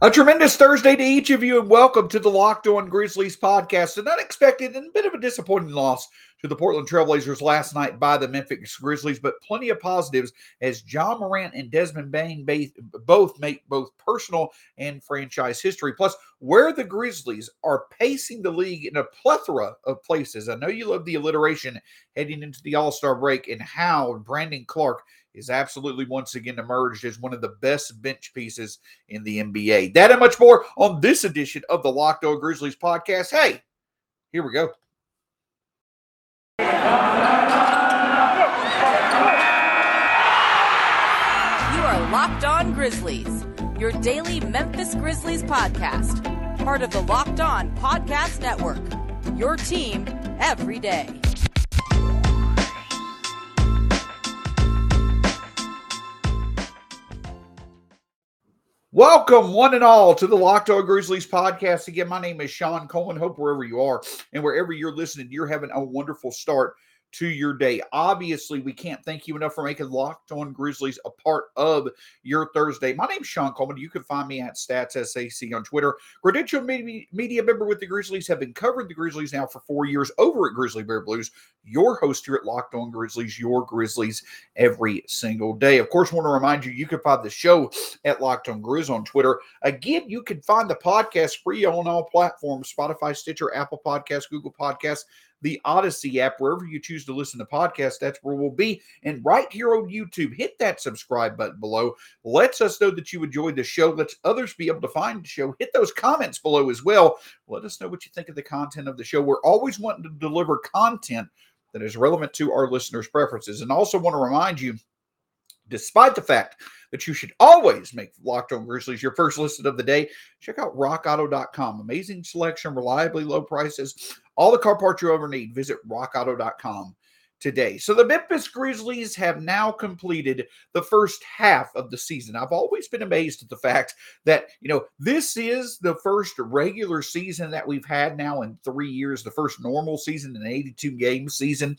A tremendous Thursday to each of you, and welcome to the Locked On Grizzlies podcast. An unexpected and a bit of a disappointing loss to the Portland Trailblazers last night by the Memphis Grizzlies, but plenty of positives as Ja Morant and Desmond Bane both make both personal and franchise history. Plus, where the Grizzlies are pacing the league in a plethora of places. I know you love the alliteration heading into the All-Star break, and how Brandon Clarke is absolutely once again emerged as one of the best bench pieces in the NBA. That and much more on this edition of the Locked On Grizzlies podcast. Hey, here we go. You are Locked On Grizzlies, your daily Memphis Grizzlies podcast, part of the Locked On Podcast Network, your team every day. Welcome, one and all, to the Locked On Grizzlies podcast. Again, my name is Sean Coleman. Hope wherever you are and wherever you're listening, you're having a wonderful start to your day. Obviously, we can't thank you enough for making Locked On Grizzlies a part of your Thursday. My name is Sean Coleman. You can find me at Stats SAC on Twitter. Credentialed media member with the Grizzlies, have been covering the Grizzlies now for 4 years over at Grizzly Bear Blues. Your host here at Locked On Grizzlies, your Grizzlies every single day. Of course, I want to remind you, you can find the show at Locked On Grizz on Twitter. Again, you can find the podcast free on all platforms, Spotify, Stitcher, Apple Podcasts, Google Podcasts, the Odyssey app, wherever you choose to listen to podcasts, that's where we'll be. And right here on YouTube, hit that subscribe button below. Lets us know that you enjoyed the show. Lets others be able to find the show. Hit those comments below as well. Let us know what you think of the content of the show. We're always wanting to deliver content that is relevant to our listeners' preferences. And also want to remind you, despite the fact that you should always make Locked On Grizzlies your first listen of the day, check out rockauto.com. Amazing selection, reliably low prices, all the car parts you ever need. Visit rockauto.com today. So the Memphis Grizzlies have now completed the first half of the season. I've always been amazed at the fact that, this is the first regular season that we've had now in 3 years, the first normal season, an 82-game season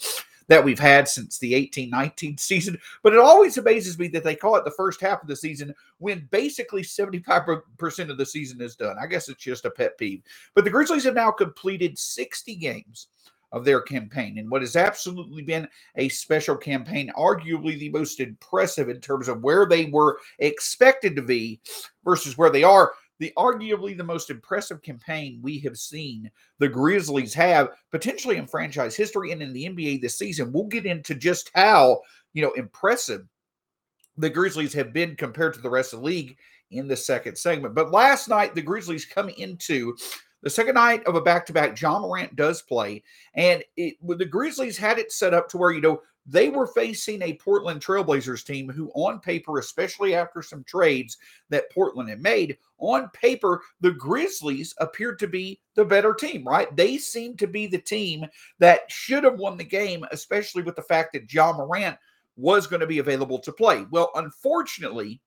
that we've had since the 18-19 season. But it always amazes me that they call it the first half of the season when basically 75% of the season is done. I guess it's just a pet peeve. But the Grizzlies have now completed 60 games of their campaign, and what has absolutely been a special campaign, arguably the most impressive in terms of where they were expected to be versus where they are. Arguably the most impressive campaign we have seen the Grizzlies have, potentially in franchise history and in the NBA this season. We'll get into just how, impressive the Grizzlies have been compared to the rest of the league in the second segment. But last night, the Grizzlies come into the second night of a back-to-back. Ja Morant does play, and the Grizzlies had it set up to where, they were facing a Portland Trailblazers team who, on paper, especially after some trades that Portland had made, on paper, the Grizzlies appeared to be the better team, right? They seemed to be the team that should have won the game, especially with the fact that Ja Morant was going to be available to play. Well, unfortunately,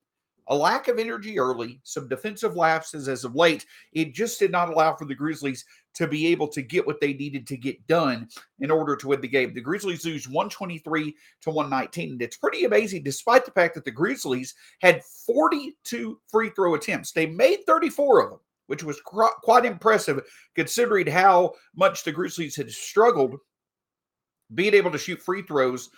a lack of energy early, some defensive lapses as of late, it just did not allow for the Grizzlies to be able to get what they needed to get done in order to win the game. The Grizzlies lose 123-119, and it's pretty amazing despite the fact that the Grizzlies had 42 free throw attempts. They made 34 of them, which was quite impressive considering how much the Grizzlies had struggled being able to shoot free throws,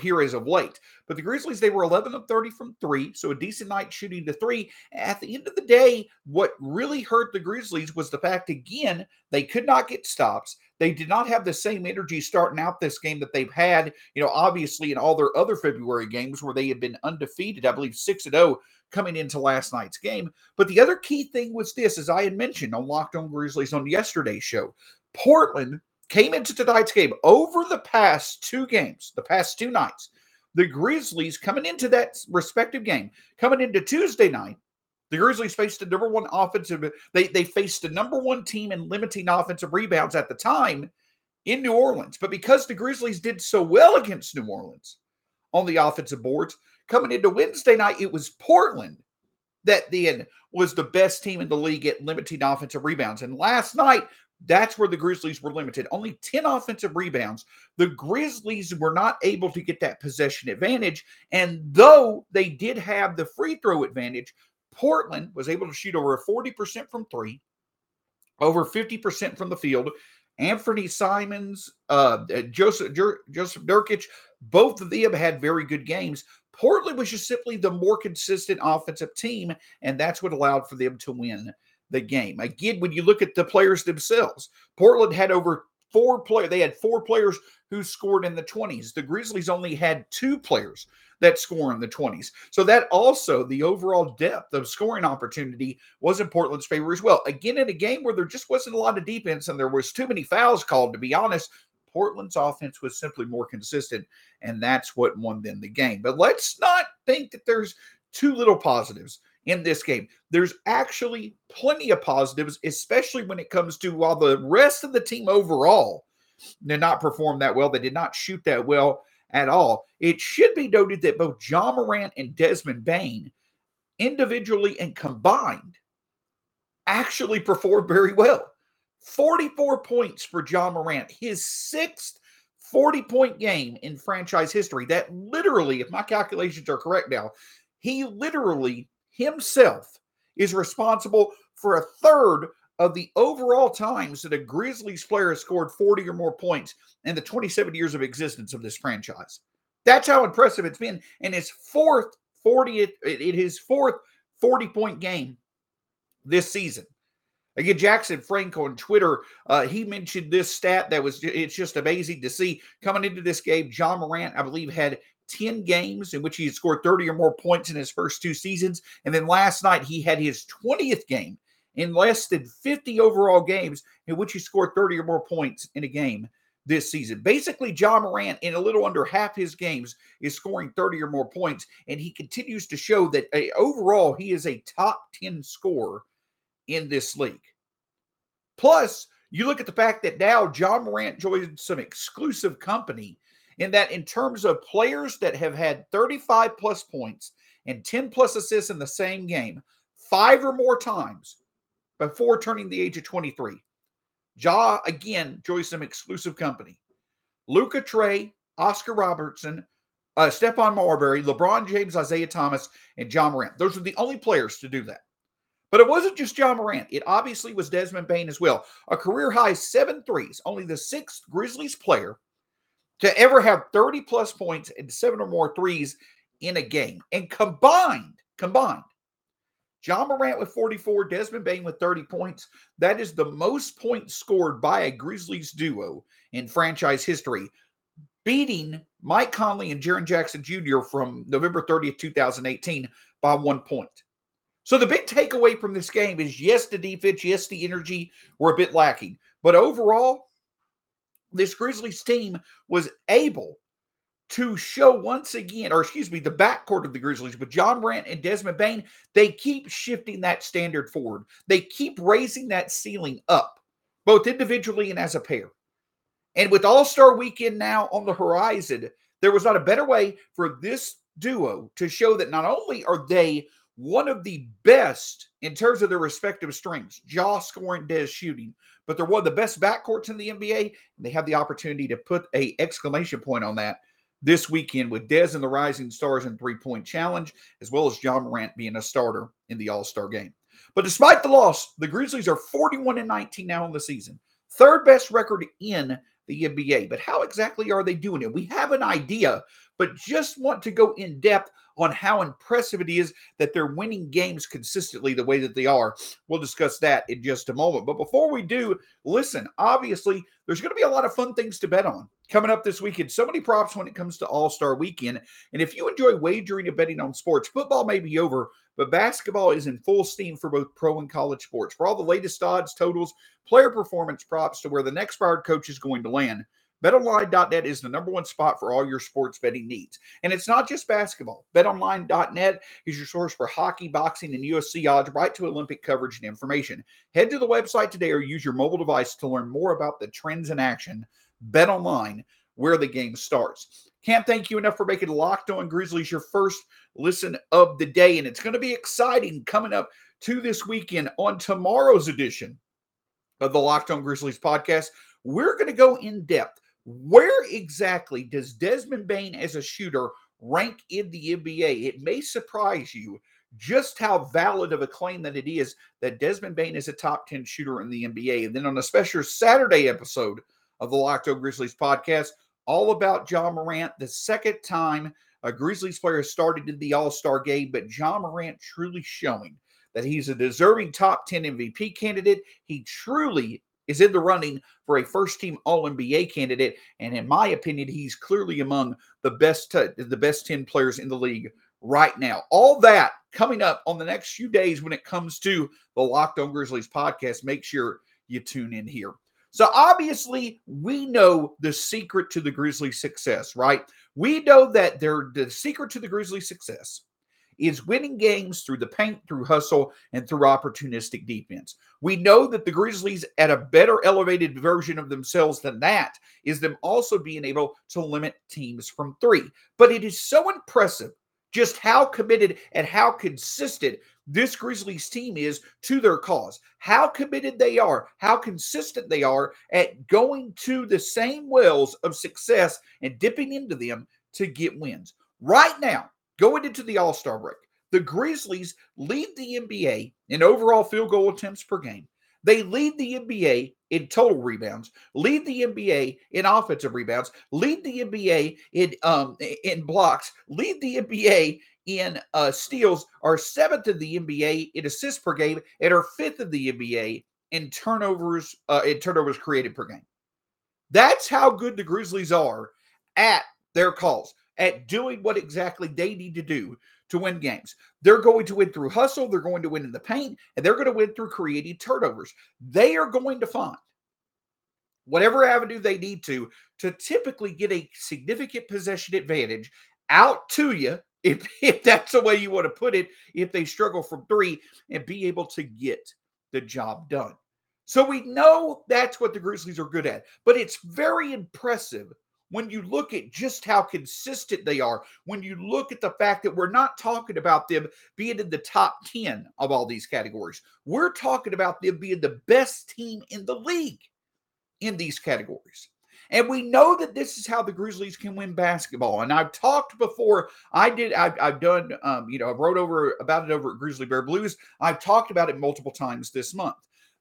here as of late. But the Grizzlies, they were 11 of 30 from three, so a decent night shooting the three. At the end of the day, what really hurt the Grizzlies was the fact, again, they could not get stops. They did not have the same energy starting out this game that they've had, obviously in all their other February games where they had been undefeated, I believe 6-0 coming into last night's game. But the other key thing was this, as I had mentioned on Locked On Grizzlies on yesterday's show, Portland came into tonight's game. Over the past two games, the past two nights, the Grizzlies coming into that respective game, coming into Tuesday night, the Grizzlies faced the number one offensive. They faced the number one team in limiting offensive rebounds at the time in New Orleans. But because the Grizzlies did so well against New Orleans on the offensive boards, coming into Wednesday night, it was Portland that then was the best team in the league at limiting offensive rebounds. And last night, that's where the Grizzlies were limited. Only 10 offensive rebounds. The Grizzlies were not able to get that possession advantage. And though they did have the free throw advantage, Portland was able to shoot over 40% from three, over 50% from the field. Anthony Simons, Joseph Durkic, both of them had very good games. Portland was just simply the more consistent offensive team, and that's what allowed for them to win the game. Again, when you look at the players themselves, Portland had over four players. They had four players who scored in the 20s. The Grizzlies only had two players that score in the 20s. So that also, the overall depth of scoring opportunity was in Portland's favor as well. Again, in a game where there just wasn't a lot of defense and there was too many fouls called, to be honest, Portland's offense was simply more consistent, and that's what won them the game. But let's not think that there's too little positives in this game. There's actually plenty of positives, especially when it comes to while the rest of the team overall did not perform that well. They did not shoot that well at all. It should be noted that both Ja Morant and Desmond Bane, individually and combined, actually performed very well. 44 points for Ja Morant, his sixth 40-point game in franchise history. That literally, if my calculations are correct now, he literally himself is responsible for a third of the overall times that a Grizzlies player has scored 40 or more points in the 27 years of existence of this franchise. That's how impressive it's been. And his fourth 40-point game this season. Again, Jackson Frank on Twitter, he mentioned this stat that was, it's just amazing to see. Coming into this game, Ja Morant, I believe, had 10 games in which he had scored 30 or more points in his first two seasons. And then last night, he had his 20th game in less than 50 overall games in which he scored 30 or more points in a game this season. Basically, Ja Morant, in a little under half his games, is scoring 30 or more points, and he continues to show that overall he is a top 10 scorer in this league. Plus, you look at the fact that now Ja Morant joins some exclusive company in that in terms of players that have had 35-plus points and 10-plus assists in the same game 5 or more times before turning the age of 23. Ja, again, joins some exclusive company. Luca, Trey, Oscar Robertson, Stephon Marbury, LeBron James, Isaiah Thomas, and Ja Morant. Those are the only players to do that. But it wasn't just Ja Morant. It obviously was Desmond Bane as well. A career-high 7 threes, only the 6th Grizzlies player to ever have 30-plus points and 7 or more threes in a game. And combined, Ja Morant with 44, Desmond Bane with 30 points. That is the most points scored by a Grizzlies duo in franchise history, beating Mike Conley and Jaren Jackson Jr. from November 30th, 2018 by 1 point. So the big takeaway from this game is, yes, the defense, yes, the energy were a bit lacking. But overall, this Grizzlies team was able to show once again, the backcourt of the Grizzlies, but Ja Morant and Desmond Bane, they keep shifting that standard forward. They keep raising that ceiling up, both individually and as a pair. And with All-Star Weekend now on the horizon, there was not a better way for this duo to show that not only are they one of the best in terms of their respective strengths, Ja scoring, Des shooting, but they're one of the best backcourts in the NBA, and they have the opportunity to put an exclamation point on that this weekend with Des and the Rising Stars in three-point challenge, as well as Ja Morant being a starter in the All-Star game. But despite the loss, the Grizzlies are 41-19 now in the season, third-best record in the NBA. But how exactly are they doing it? We have an idea, but just want to go in depth on how impressive it is that they're winning games consistently the way that they are. We'll discuss that in just a moment. But before we do, listen, obviously, there's going to be a lot of fun things to bet on coming up this weekend. So many props when it comes to All-Star Weekend. And if you enjoy wagering and betting on sports, football may be over, but basketball is in full steam for both pro and college sports. For all the latest odds, totals, player performance props to where the next fired coach is going to land, BetOnline.net is the number one spot for all your sports betting needs. And it's not just basketball. BetOnline.net is your source for hockey, boxing, and UFC odds, right to Olympic coverage and information. Head to the website today or use your mobile device to learn more about the trends in action. BetOnline, where the game starts. Can't thank you enough for making Locked On Grizzlies your first listen of the day. And it's going to be exciting coming up to this weekend on tomorrow's edition of the Locked On Grizzlies podcast. We're going to go in depth. Where exactly does Desmond Bane as a shooter rank in the NBA? It may surprise you just how valid of a claim that it is that Desmond Bane is a top 10 shooter in the NBA. And then on a special Saturday episode of the Locked On Grizzlies podcast, all about Ja Morant, the second time a Grizzlies player has started in the All-Star game, but Ja Morant truly showing that he's a deserving top 10 MVP candidate. He truly is in the running for a first-team All-NBA candidate, and in my opinion, he's clearly among the best 10 players in the league right now. All that coming up on the next few days when it comes to the Locked On Grizzlies podcast. Make sure you tune in here. So obviously, we know the secret to the Grizzlies' success, right? We know that the secret to the Grizzlies' success is winning games through the paint, through hustle, and through opportunistic defense. We know that the Grizzlies, at a better elevated version of themselves than that, is them also being able to limit teams from three. But it is so impressive just how committed and how consistent this Grizzlies team is to their cause, how committed they are, how consistent they are at going to the same wells of success and dipping into them to get wins. Right now, going into the All-Star break, the Grizzlies lead the NBA in overall field goal attempts per game. They lead the NBA in total rebounds, lead the NBA in offensive rebounds, lead the NBA in blocks, lead the NBA in steals, are seventh in the NBA in assists per game, and are fifth in the NBA in turnovers created per game. That's how good the Grizzlies are at their calls, at doing what exactly they need to do to win games. They're going to win through hustle, they're going to win in the paint, and they're going to win through creating turnovers. They are going to find whatever avenue they need to typically get a significant possession advantage out to you, if that's the way you want to put it, if they struggle from three, and be able to get the job done. So we know that's what the Grizzlies are good at, but it's very impressive when you look at just how consistent they are, when you look at the fact that we're not talking about them being in the top 10 of all these categories. We're talking about them being the best team in the league in these categories. And we know that this is how the Grizzlies can win basketball. And I've talked before. I wrote about it at Grizzly Bear Blues. I've talked about it multiple times this month.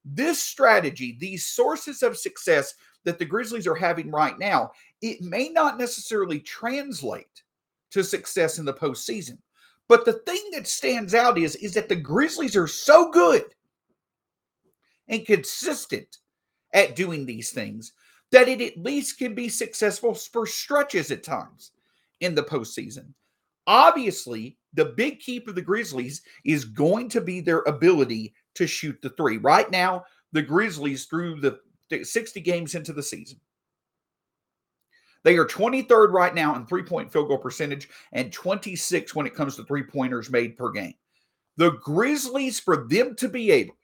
This strategy, these sources of success that the Grizzlies are having right now, it may not necessarily translate to success in the postseason. But the thing that stands out is that the Grizzlies are so good and consistent at doing these things that it at least can be successful for stretches at times in the postseason. Obviously, the big key for the Grizzlies is going to be their ability to shoot the three. Right now, the Grizzlies, through the 60 games into the season, they are 23rd right now in three-point field goal percentage and 26th when it comes to three-pointers made per game. The Grizzlies, for them to be able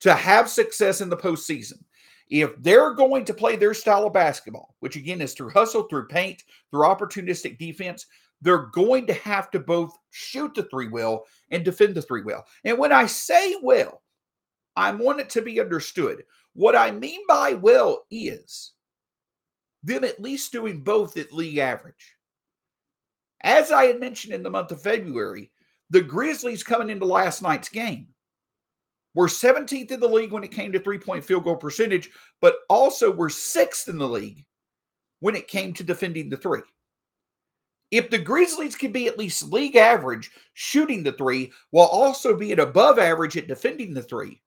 to have success in the postseason, if they're going to play their style of basketball, which again is through hustle, through paint, through opportunistic defense, they're going to have to both shoot the three well and defend the three well. And when I say well, I want it to be understood. What I mean by well is them at least doing both at league average. As I had mentioned in the month of February, the Grizzlies coming into last night's game were 17th in the league when it came to three-point field goal percentage, but also were 6th in the league when it came to defending the three. If the Grizzlies can be at least league average shooting the three while also being above average at defending the three,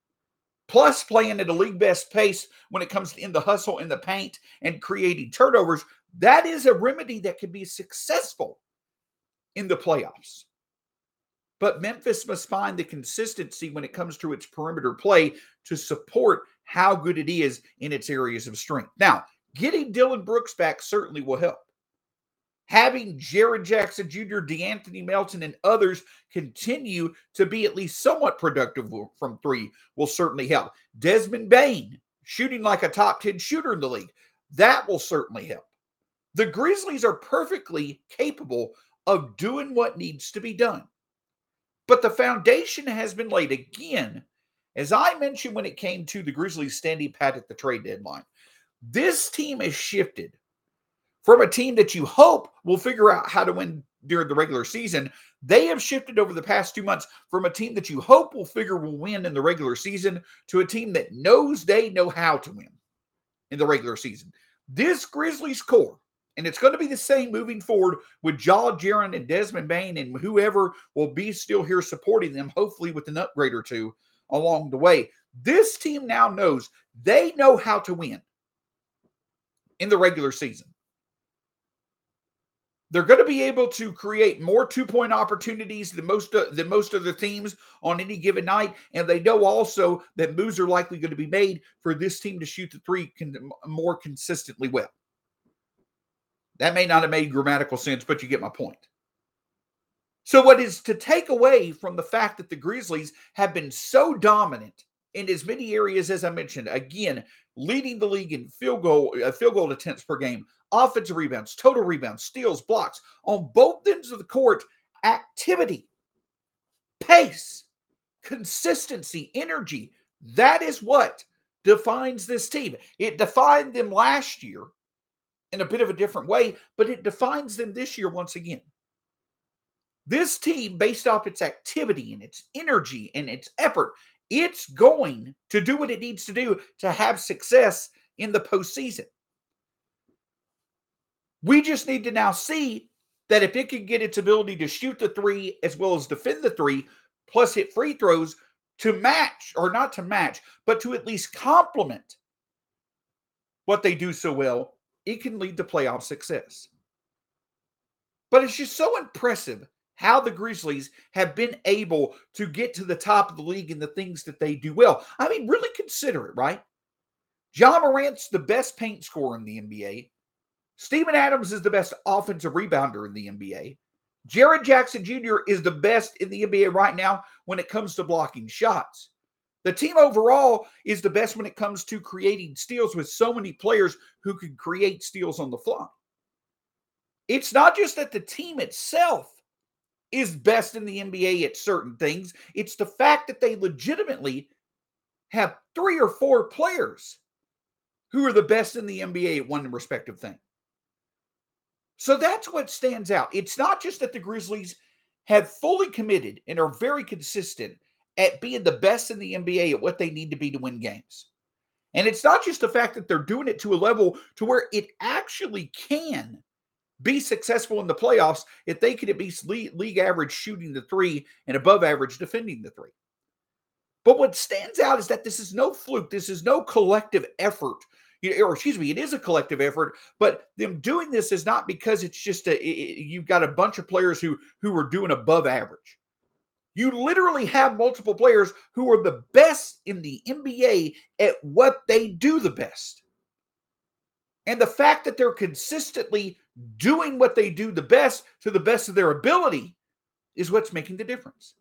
plus playing at a league-best pace when it comes to in the hustle, in the paint, and creating turnovers, that is a remedy that can be successful in the playoffs. But Memphis must find the consistency when it comes to its perimeter play to support how good it is in its areas of strength. Now, getting Dillon Brooks back certainly will help. Having Jaren Jackson Jr., DeAnthony Melton, and others continue to be at least somewhat productive from three will certainly help. Desmond Bane shooting like a top 10 shooter in the league, that will certainly help. The Grizzlies are perfectly capable of doing what needs to be done. But the foundation has been laid again, as I mentioned when it came to the Grizzlies standing pat at the trade deadline. This team has shifted from a team that you hope will figure out how to win during the regular season, they have shifted over the past 2 months from a team that you hope will figure will win in the regular season to a team that knows they know how to win in the regular season. This Grizzlies core, and it's going to be the same moving forward with Ja, Jaren, and Desmond Bane and whoever will be still here supporting them, hopefully with an upgrade or two along the way. This team now knows they know how to win in the regular season. They're going to be able to create more two-point opportunities than most other teams on any given night, and they know also that moves are likely going to be made for this team to shoot the three more consistently well. That may not have made grammatical sense, but you get my point. So what is to take away from the fact that the Grizzlies have been so dominant in as many areas as I mentioned, again, leading the league in field goal attempts per game, offensive rebounds, total rebounds, steals, blocks, on both ends of the court, activity, pace, consistency, energy. That is what defines this team. It defined them last year in a bit of a different way, but it defines them this year once again. This team, based off its activity and its energy and its effort, it's going to do what it needs to do to have success in the postseason. We just need to now see that if it can get its ability to shoot the three as well as defend the three, plus hit free throws to match, or not to match, but to at least complement what they do so well, it can lead to playoff success. But it's just so impressive how the Grizzlies have been able to get to the top of the league in the things that they do well. I mean, really consider it, right? Ja Morant's the best paint scorer in the NBA. Steven Adams is the best offensive rebounder in the NBA. Jaren Jackson Jr. is the best in the NBA right now when it comes to blocking shots. The team overall is the best when it comes to creating steals with so many players who can create steals on the fly. It's not just that the team itself is best in the NBA at certain things. It's the fact that they legitimately have three or four players who are the best in the NBA at one respective thing. So that's what stands out. It's not just that the Grizzlies have fully committed and are very consistent at being the best in the NBA at what they need to be to win games. And it's not just the fact that they're doing it to a level to where it actually can be successful in the playoffs if they can at least league average shooting the three and above average defending the three. But what stands out is that this is no fluke. This is no collective effort. It is a collective effort, but them doing this is not because it's just you've got a bunch of players who are doing above average. You literally have multiple players who are the best in the NBA at what they do the best. And the fact that they're consistently doing what they do the best to the best of their ability is what's making the difference.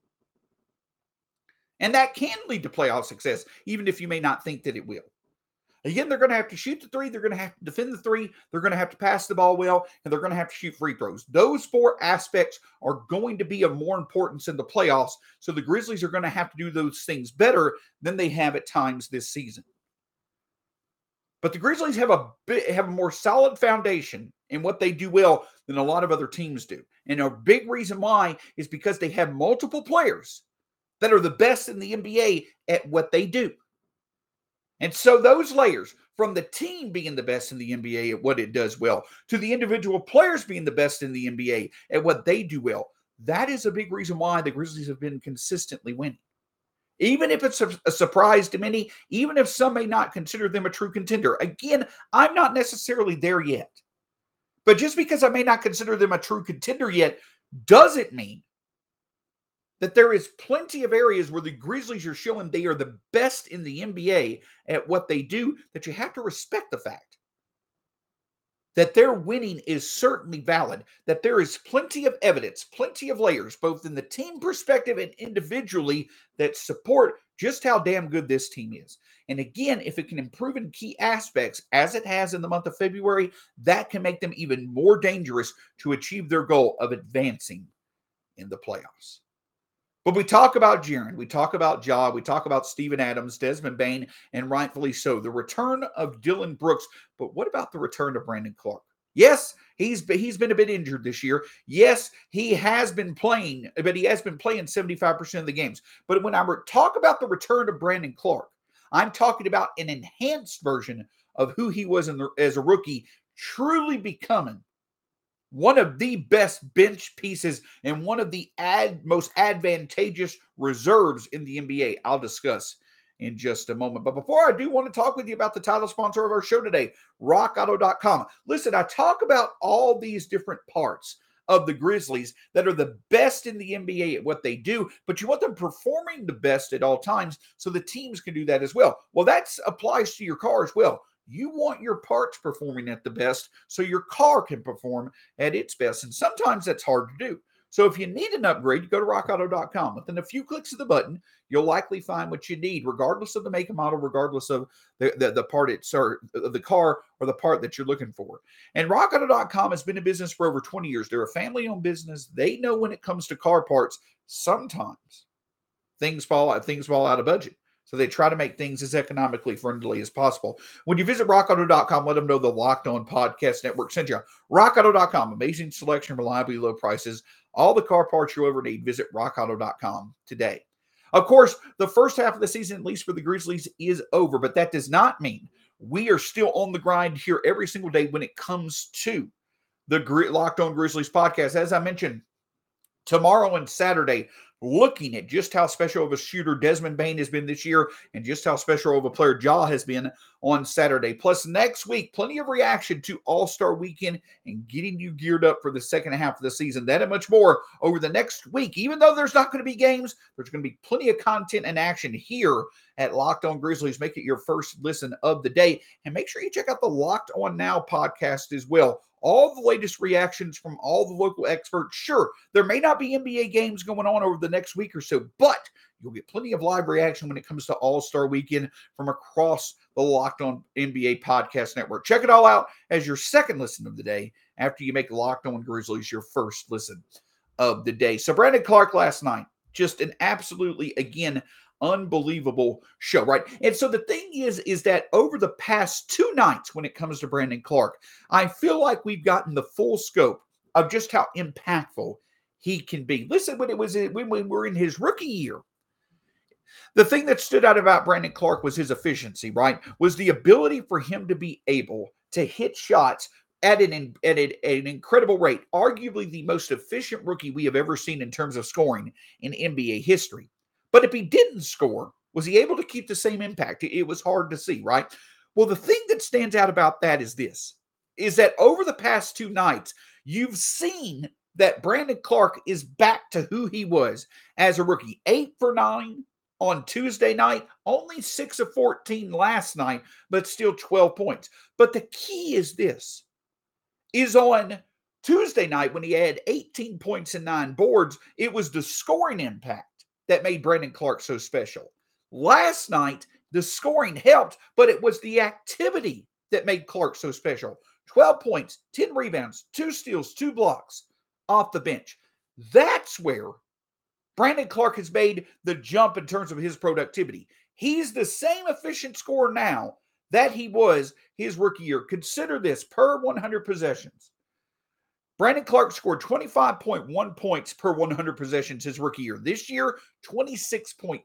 And that can lead to playoff success, even if you may not think that it will. Again, they're going to have to shoot the three. They're going to have to defend the three. They're going to have to pass the ball well, and they're going to have to shoot free throws. Those four aspects are going to be of more importance in the playoffs, so the Grizzlies are going to have to do those things better than they have at times this season. But the Grizzlies have a more solid foundation in what they do well than a lot of other teams do. And a big reason why is because they have multiple players that are the best in the NBA at what they do. And so those layers, from the team being the best in the NBA at what it does well, to the individual players being the best in the NBA at what they do well, that is a big reason why the Grizzlies have been consistently winning. Even if it's a surprise to many, even if some may not consider them a true contender. Again, I'm not necessarily there yet. But just because I may not consider them a true contender yet, doesn't mean that there is plenty of areas where the Grizzlies are showing they are the best in the NBA at what they do, that you have to respect the fact that their winning is certainly valid, that there is plenty of evidence, plenty of layers, both in the team perspective and individually, that support just how damn good this team is. And again, if it can improve in key aspects, as it has in the month of February, that can make them even more dangerous to achieve their goal of advancing in the playoffs. But we talk about Jaren, we talk about Ja, we talk about Steven Adams, Desmond Bane, and rightfully so. The return of Dillon Brooks, but what about the return of Brandon Clarke? Yes, he's been a bit injured this year. Yes, he has been playing, but he has been playing 75% of the games. But when I talk about the return of Brandon Clarke, I'm talking about an enhanced version of who he was as a rookie, truly becoming one of the best bench pieces and one of the most advantageous reserves in the NBA. I'll discuss in just a moment. But before I do want to talk with you about the title sponsor of our show today, rockauto.com. Listen, I talk about all these different parts of the Grizzlies that are the best in the NBA at what they do, but you want them performing the best at all times so the teams can do that as well. Well, that applies to your car as well. You want your parts performing at the best so your car can perform at its best, and sometimes that's hard to do. So if you need an upgrade, you go to rockauto.com. Within a few clicks of the button, you'll likely find what you need, regardless of the make and model, regardless of the part the car or the part that you're looking for. And rockauto.com has been in business for over 20 years. They're a family-owned business. They know when it comes to car parts, sometimes things fall out of budget. So they try to make things as economically friendly as possible. When you visit rockauto.com, let them know the Locked On Podcast Network sent you. Rockauto.com, amazing selection, reliably low prices, all the car parts you'll ever need. Visit rockauto.com today. Of course, the first half of the season, at least for the Grizzlies, is over, but that does not mean we are still on the grind here every single day when it comes to the Locked On Grizzlies podcast. As I mentioned, tomorrow and Saturday, looking at just how special of a shooter Desmond Bane has been this year and just how special of a player Ja has been on Saturday. Plus, next week, plenty of reaction to All-Star Weekend and getting you geared up for the second half of the season. That and much more over the next week. Even though there's not going to be games, there's going to be plenty of content and action here at Locked On Grizzlies. Make it your first listen of the day. And make sure you check out the Locked On Now podcast as well. All the latest reactions from all the local experts. Sure, there may not be NBA games going on over the next week or so, but you'll get plenty of live reaction when it comes to All-Star Weekend from across the Locked On NBA Podcast Network. Check it all out as your second listen of the day after you make Locked On Grizzlies your first listen of the day. So Brandon Clarke last night, just an absolutely, again, unbelievable show, right? And so the thing is that over the past two nights when it comes to Brandon Clarke, I feel like we've gotten the full scope of just how impactful he can be. Listen, when we were in his rookie year, the thing that stood out about Brandon Clarke was his efficiency, right? Was the ability for him to be able to hit shots at an incredible rate, arguably the most efficient rookie we have ever seen in terms of scoring in NBA history. But if he didn't score, was he able to keep the same impact? It was hard to see, right? Well, the thing that stands out about that is this, is that over the past two nights, you've seen that Brandon Clarke is back to who he was as a rookie. 8 for 9 on Tuesday night, only 6 of 14 last night, but still 12 points. But the key is this, is on Tuesday night when he had 18 points and 9 boards, it was the scoring impact that made Brandon Clarke so special. Last night, the scoring helped, but it was the activity that made Clarke so special. 12 points, 10 rebounds, 2 steals, 2 blocks off the bench. That's where Brandon Clarke has made the jump in terms of his productivity. He's the same efficient scorer now that he was his rookie year. Consider this, per 100 possessions. Brandon Clarke scored 25.1 points per 100 possessions his rookie year. This year, 26.3.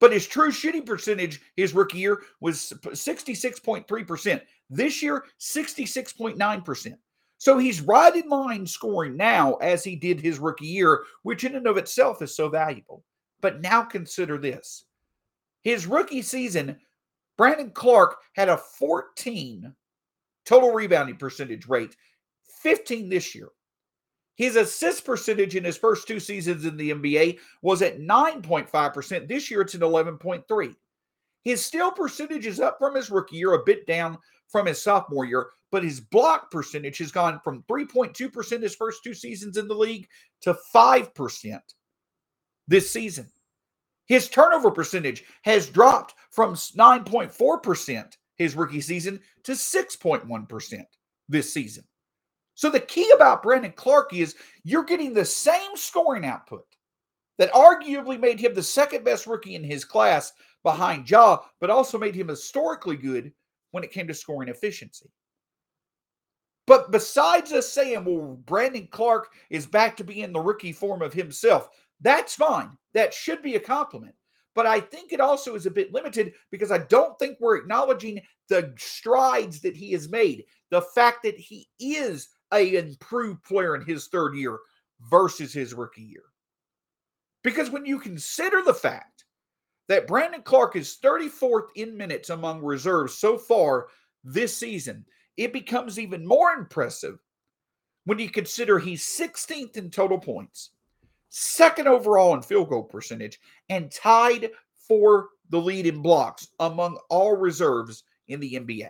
But his true shooting percentage his rookie year was 66.3%. This year, 66.9%. So he's right in line scoring now as he did his rookie year, which in and of itself is so valuable. But now consider this. His rookie season, Brandon Clarke had a 14 total rebounding percentage rate, 15 this year. His assist percentage in his first two seasons in the NBA was at 9.5%. This year, it's at 11.3%. His steal percentage is up from his rookie year, a bit down from his sophomore year, but his block percentage has gone from 3.2% his first two seasons in the league to 5% this season. His turnover percentage has dropped from 9.4% his rookie season to 6.1% this season. So the key about Brandon Clarke is you're getting the same scoring output that arguably made him the second best rookie in his class behind Ja, but also made him historically good when it came to scoring efficiency. But besides us saying, well, Brandon Clarke is back to being the rookie form of himself, that's fine. That should be a compliment. But I think it also is a bit limited because I don't think we're acknowledging the strides that he has made, the fact that he is an improved player in his third year versus his rookie year. Because when you consider the fact that Brandon Clarke is 34th in minutes among reserves so far this season, it becomes even more impressive when you consider he's 16th in total points, second overall in field goal percentage, and tied for the lead in blocks among all reserves in the NBA.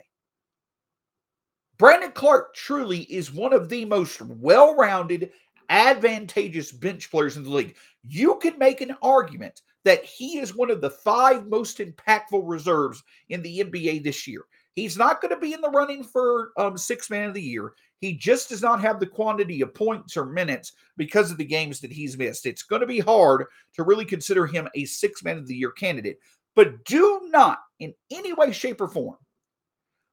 Brandon Clarke truly is one of the most well-rounded, advantageous bench players in the league. You can make an argument that he is one of the five most impactful reserves in the NBA this year. He's not going to be in the running for Sixth Man of the Year. He just does not have the quantity of points or minutes because of the games that he's missed. It's going to be hard to really consider him a Sixth Man of the Year candidate. But do not, in any way, shape, or form,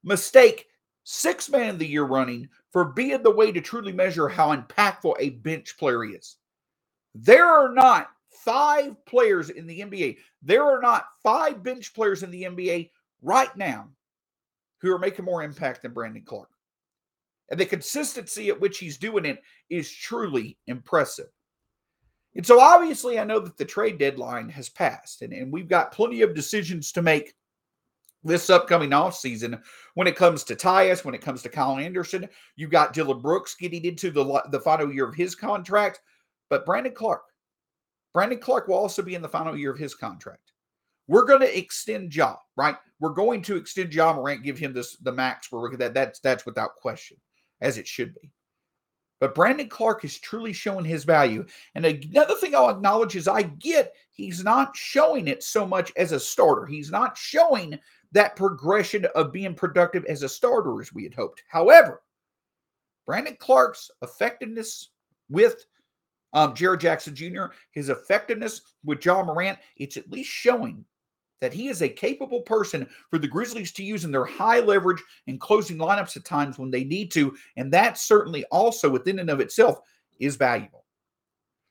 mistake Sixth Man of the Year running for being the way to truly measure how impactful a bench player is. There are not five players in the NBA. There are not five bench players in the NBA right now who are making more impact than Brandon Clarke. And the consistency at which he's doing it is truly impressive. And so obviously I know that the trade deadline has passed, and we've got plenty of decisions to make this upcoming offseason when it comes to Tyus, when it comes to Kyle Anderson. You've got Dillon Brooks getting into the final year of his contract, but Brandon Clarke will also be in the final year of his contract. We're going to extend Ja, right? We're going to extend Ja Morant, give him the max for rookie. That's without question, as it should be. But Brandon Clarke is truly showing his value. And another thing I'll acknowledge is I get he's not showing it so much as a starter. He's not showing that progression of being productive as a starter as we had hoped. However, Brandon Clarke's effectiveness with Jaren Jackson Jr., his effectiveness with Ja Morant, it's at least showing that he is a capable person for the Grizzlies to use in their high leverage and closing lineups at times when they need to. And that certainly also within and of itself is valuable.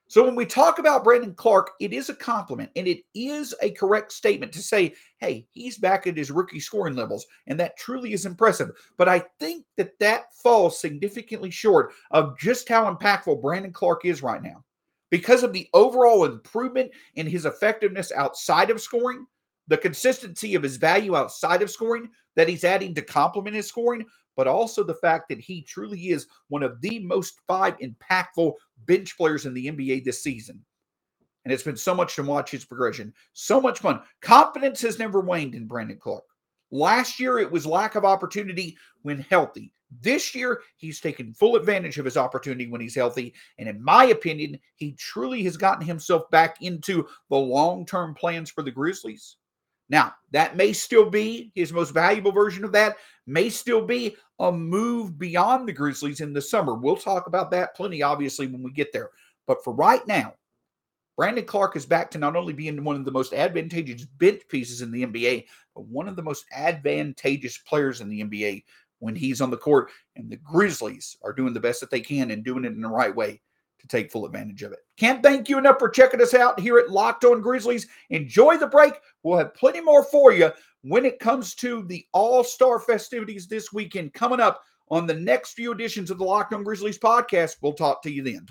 So when we talk about Brandon Clarke, it is a compliment and it is a correct statement to say, hey, he's back at his rookie scoring levels. And that truly is impressive. But I think that falls significantly short of just how impactful Brandon Clarke is right now because of the overall improvement in his effectiveness outside of scoring, the consistency of his value outside of scoring that he's adding to complement his scoring, but also the fact that he truly is one of the most five impactful bench players in the NBA this season. And it's been so much fun to watch his progression. So much fun. Confidence has never waned in Brandon Clarke. Last year, it was lack of opportunity when healthy. This year, he's taken full advantage of his opportunity when he's healthy. And in my opinion, he truly has gotten himself back into the long-term plans for the Grizzlies. Now, that may still be his most valuable version of that, may still be a move beyond the Grizzlies in the summer. We'll talk about that plenty, obviously, when we get there. But for right now, Brandon Clarke is back to not only being one of the most advantageous bench pieces in the NBA, but one of the most advantageous players in the NBA when he's on the court. And the Grizzlies are doing the best that they can and doing it in the right way to take full advantage of it. Can't thank you enough for checking us out here at Locked On Grizzlies. Enjoy the break. We'll have plenty more for you when it comes to the All-Star festivities this weekend coming up on the next few editions of the Locked On Grizzlies podcast. We'll talk to you then.